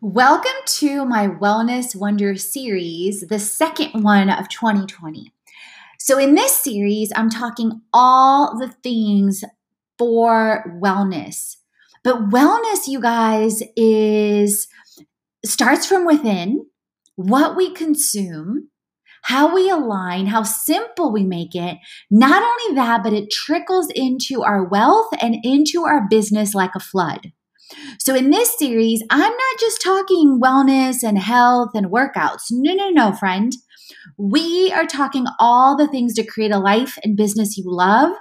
Welcome to my Wellness Wonder Series, the second one of 2020. So in this series, I'm talking all the things for wellness. But wellness, you guys, starts from within, what we consume, how we align, how simple we make it. Not only that, but it trickles into our wealth and into our business like a flood. So in this series, I'm not just talking wellness and health and workouts. No, friend. We are talking all the things to create a life and business you love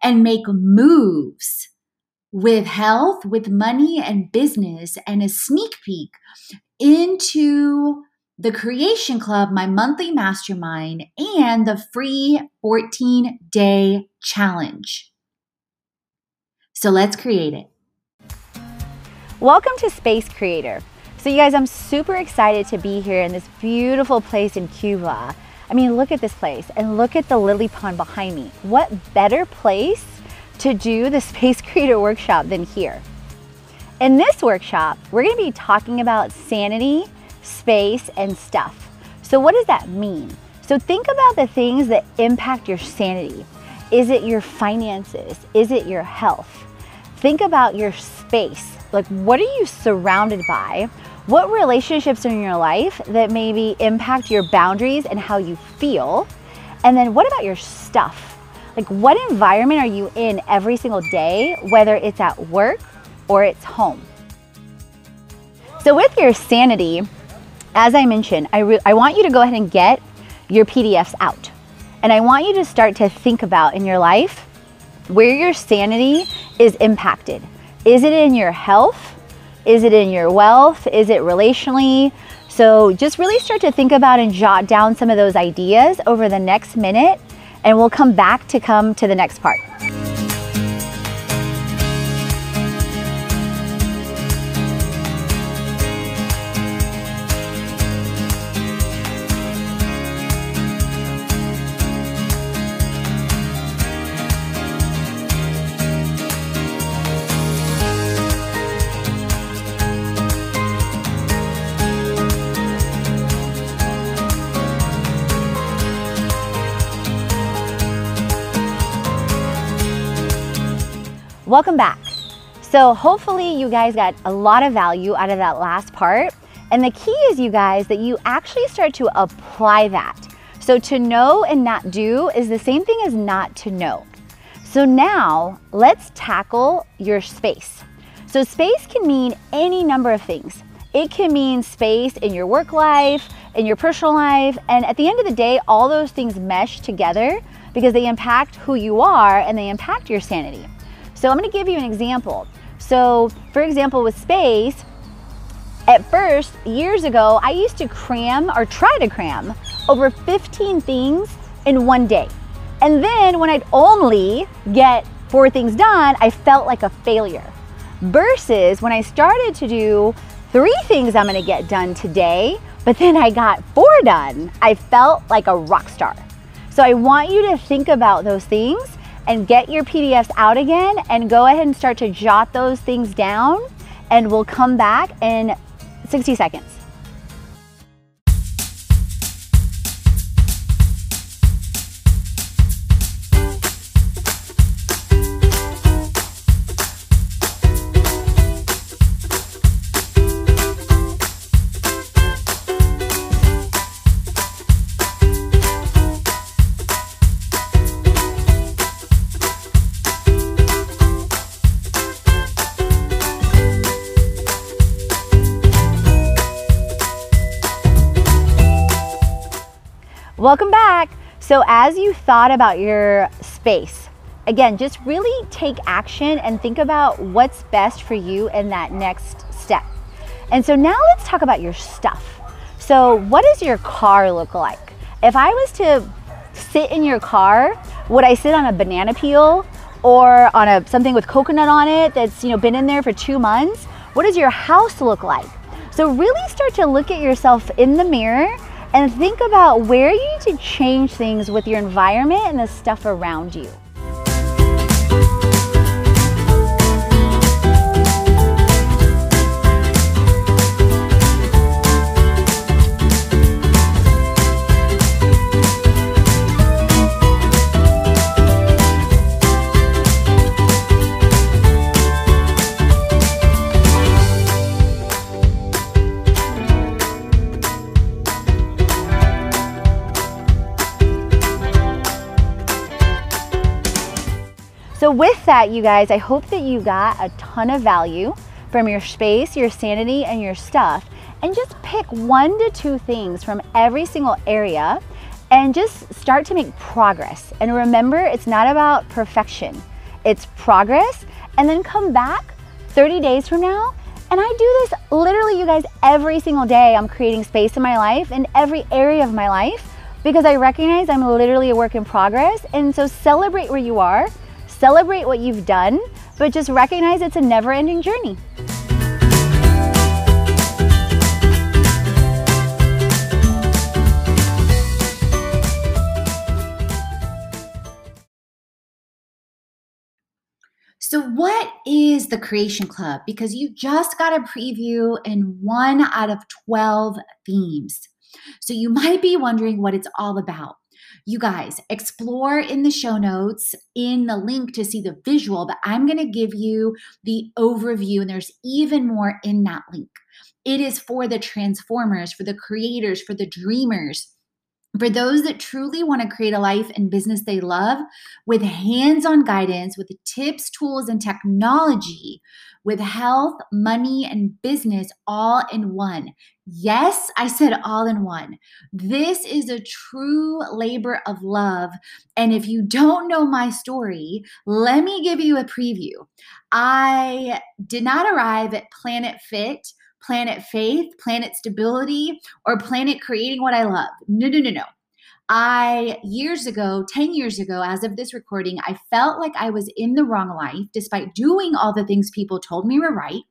and make moves with health, with money and business, and a sneak peek into the Creation Club, my monthly mastermind, and the free 14-day challenge. So let's create it. Welcome to Space Creator. So you guys, I'm super excited to be here in this beautiful place in Cuba. I mean, look at this place and look at the lily pond behind me. What better place to do the Space Creator workshop than here? In this workshop, we're going to be talking about sanity, space, and stuff. So what does that mean? So think about the things that impact your sanity. Is it your finances? Is it your health? Think about your space. Like, what are you surrounded by? What relationships are in your life that maybe impact your boundaries and how you feel? And then what about your stuff? Like, what environment are you in every single day, whether it's at work or it's home? So with your sanity, as I mentioned, I want you to go ahead and get your PDFs out. And I want you to start to think about in your life where your sanity is impacted. Is it in your health? Is it in your wealth? Is it relationally? So just really start to think about and jot down some of those ideas over the next minute, and we'll come to the next part. Welcome back. So hopefully you guys got a lot of value out of that last part. And the key is, you guys, that you actually start to apply that. So to know and not do is the same thing as not to know. So now let's tackle your space. So space can mean any number of things. It can mean space in your work life, in your personal life. And at the end of the day, all those things mesh together because they impact who you are and they impact your sanity. So I'm going to give you an example. So for example, with space, at first, years ago, I used to cram or try to cram over 15 things in one day. And then when I'd only get 4 things done, I felt like a failure. Versus when I started to do 3 things I'm going to get done today, but then I got 4 done. I felt like a rock star. So I want you to think about those things and get your PDFs out again and go ahead and start to jot those things down, and we'll come back in 60 seconds. Welcome back. So as you thought about your space, again, just really take action and think about what's best for you in that next step. And so now let's talk about your stuff. So what does your car look like? If I was to sit in your car, would I sit on a banana peel or on something with coconut on it that's, been in there for 2 months? What does your house look like? So really start to look at yourself in the mirror and think about where you need to change things with your environment and the stuff around you. So with that, you guys, I hope that you got a ton of value from your space, your sanity, and your stuff. And just pick 1 to 2 things from every single area and just start to make progress. And remember, it's not about perfection, it's progress. And then come back 30 days from now. And I do this literally, you guys, every single day. I'm creating space in my life in every area of my life because I recognize I'm literally a work in progress. And so celebrate where you are. Celebrate what you've done, but just recognize it's a never-ending journey. So what is the Creation Club? Because you just got a preview in 1 out of 12 themes. So you might be wondering what it's all about. You guys, explore in the show notes in the link to see the visual, but I'm going to give you the overview, and there's even more in that link. It is for the transformers, for the creators, for the dreamers, for those that truly want to create a life and business they love with hands-on guidance, with tips, tools, and technology, with health, money, and business all in one. Yes, I said all in one. This is a true labor of love. And if you don't know my story, let me give you a preview. I did not arrive at Planet Fit, Planet Faith, Planet Stability, or Planet Creating What I Love. No. I, years ago, 10 years ago, as of this recording, I felt like I was in the wrong life despite doing all the things people told me were right.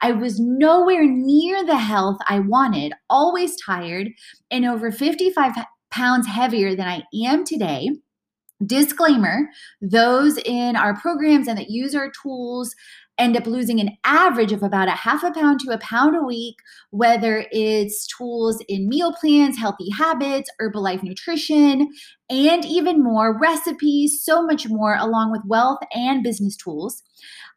I was nowhere near the health I wanted, always tired, and over 55 pounds heavier than I am today. Disclaimer, those in our programs and that use our tools end up losing an average of about a half a pound to a pound a week, whether it's tools in meal plans, healthy habits, Herbalife nutrition, and even more recipes, so much more, along with wealth and business tools.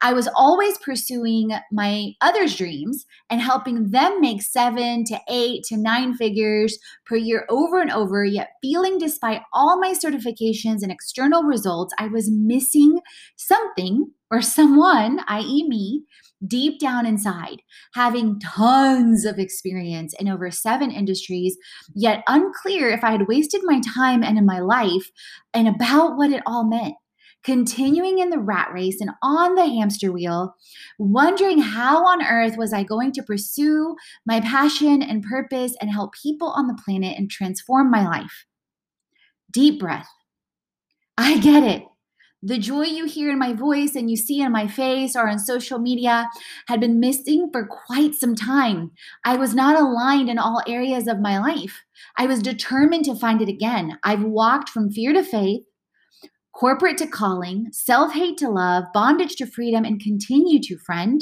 I was always pursuing my others' dreams and helping them make 7 to 8 to 9 figures per year over and over, yet feeling despite all my certifications and external results, I was missing something or someone, i.e. me, deep down inside, having tons of experience in over 7 industries, yet unclear if I had wasted my time and in my life and about what it all meant. Continuing in the rat race and on the hamster wheel, wondering how on earth was I going to pursue my passion and purpose and help people on the planet and transform my life. Deep breath. I get it. The joy you hear in my voice and you see in my face or on social media had been missing for quite some time. I was not aligned in all areas of my life. I was determined to find it again. I've walked from fear to faith, corporate to calling, self-hate to love, bondage to freedom, and continue to, friend.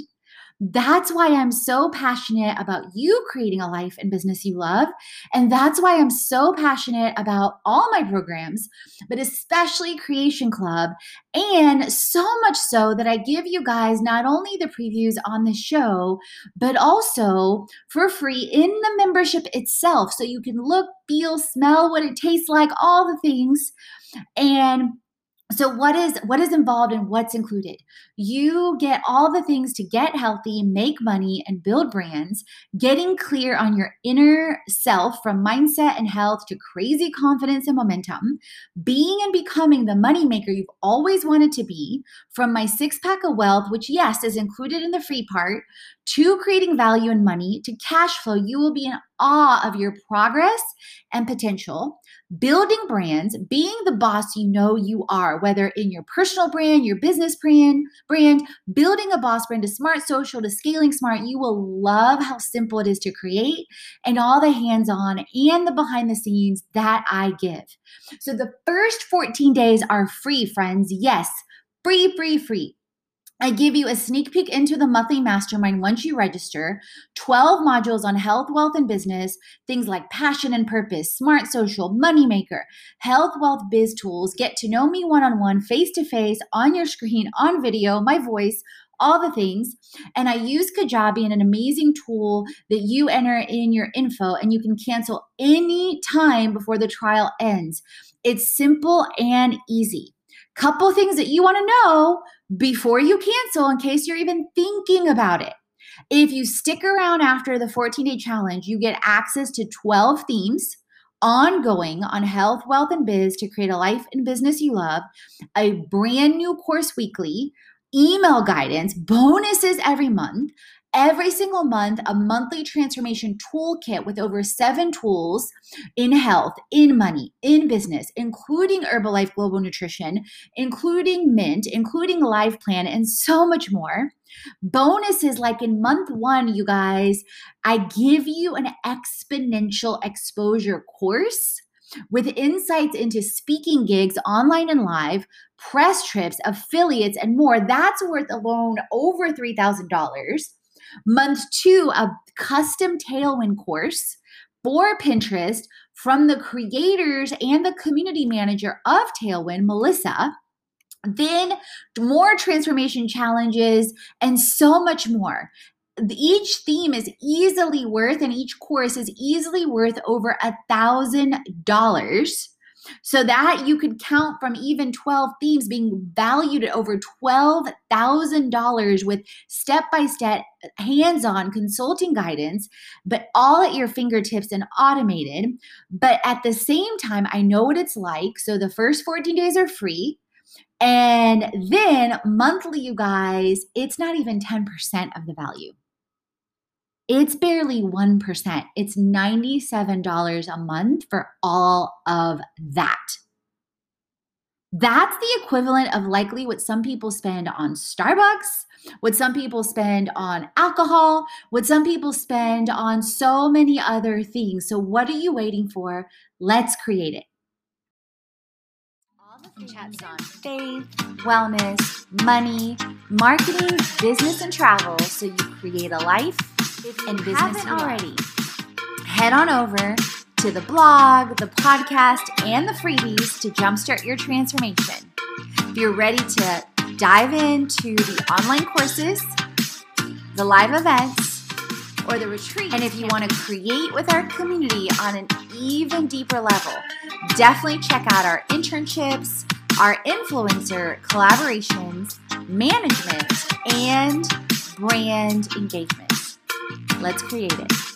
That's why I'm so passionate about you creating a life and business you love. And that's why I'm so passionate about all my programs, but especially Creation Club. And so much so that I give you guys not only the previews on the show, but also for free in the membership itself. So you can look, feel, smell what it tastes like, all the things. And so what is involved and what's included? You get all the things to get healthy, make money, and build brands, getting clear on your inner self from mindset and health to crazy confidence and momentum, being and becoming the moneymaker you've always wanted to be, from my 6-pack of wealth, which yes, is included in the free part, to creating value and money, to cash flow. You will be in awe of your progress and potential, building brands, being the boss you know you are, whether in your personal brand, your business brand, building a boss brand to smart social to scaling smart. You will love how simple it is to create and all the hands-on and the behind the scenes that I give. So the first 14 days are free, friends. Yes, free, free, free. I give you a sneak peek into the monthly mastermind once you register, 12 modules on health, wealth, and business, things like passion and purpose, smart social, moneymaker, health, wealth, biz tools, get to know me one-on-one, face-to-face, on your screen, on video, my voice, all the things. And I use Kajabi and an amazing tool that you enter in your info and you can cancel any time before the trial ends. It's simple and easy. Couple things that you want to know before you cancel in case you're even thinking about it. If you stick around after the 14-day challenge, you get access to 12 themes ongoing on health, wealth, and biz to create a life and business you love, a brand new course weekly, email guidance, bonuses every month, every single month, a monthly transformation toolkit with over 7 tools in health, in money, in business, including Herbalife Global Nutrition, including Mint, including Live Plan, and so much more. Bonuses like in month 1, you guys, I give you an exponential exposure course with insights into speaking gigs, online and live, press trips, affiliates, and more. That's worth alone over $3,000. Month 2, a custom Tailwind course for Pinterest from the creators and the community manager of Tailwind, Melissa. Then more transformation challenges and so much more. Each theme is easily worth, and each course is easily worth over $1,000. So that you could count from even 12 themes being valued at over $12,000 with step-by-step, hands-on consulting guidance, but all at your fingertips and automated. But at the same time, I know what it's like. So the first 14 days are free. And then monthly, you guys, it's not even 10% of the value. It's barely 1%. It's $97 a month for all of that. That's the equivalent of likely what some people spend on Starbucks, what some people spend on alcohol, what some people spend on so many other things. So what are you waiting for? Let's create it. Chats on faith, wellness, money, marketing, business, and travel so you create a life and business already. Head on over to the blog, the podcast, and the freebies to jumpstart your transformation. If you're ready to dive into the online courses, the live events, or the retreat, and if you want to create with our community on an even deeper level, definitely check out our internships, our influencer collaborations, management, and brand engagement. Let's create it.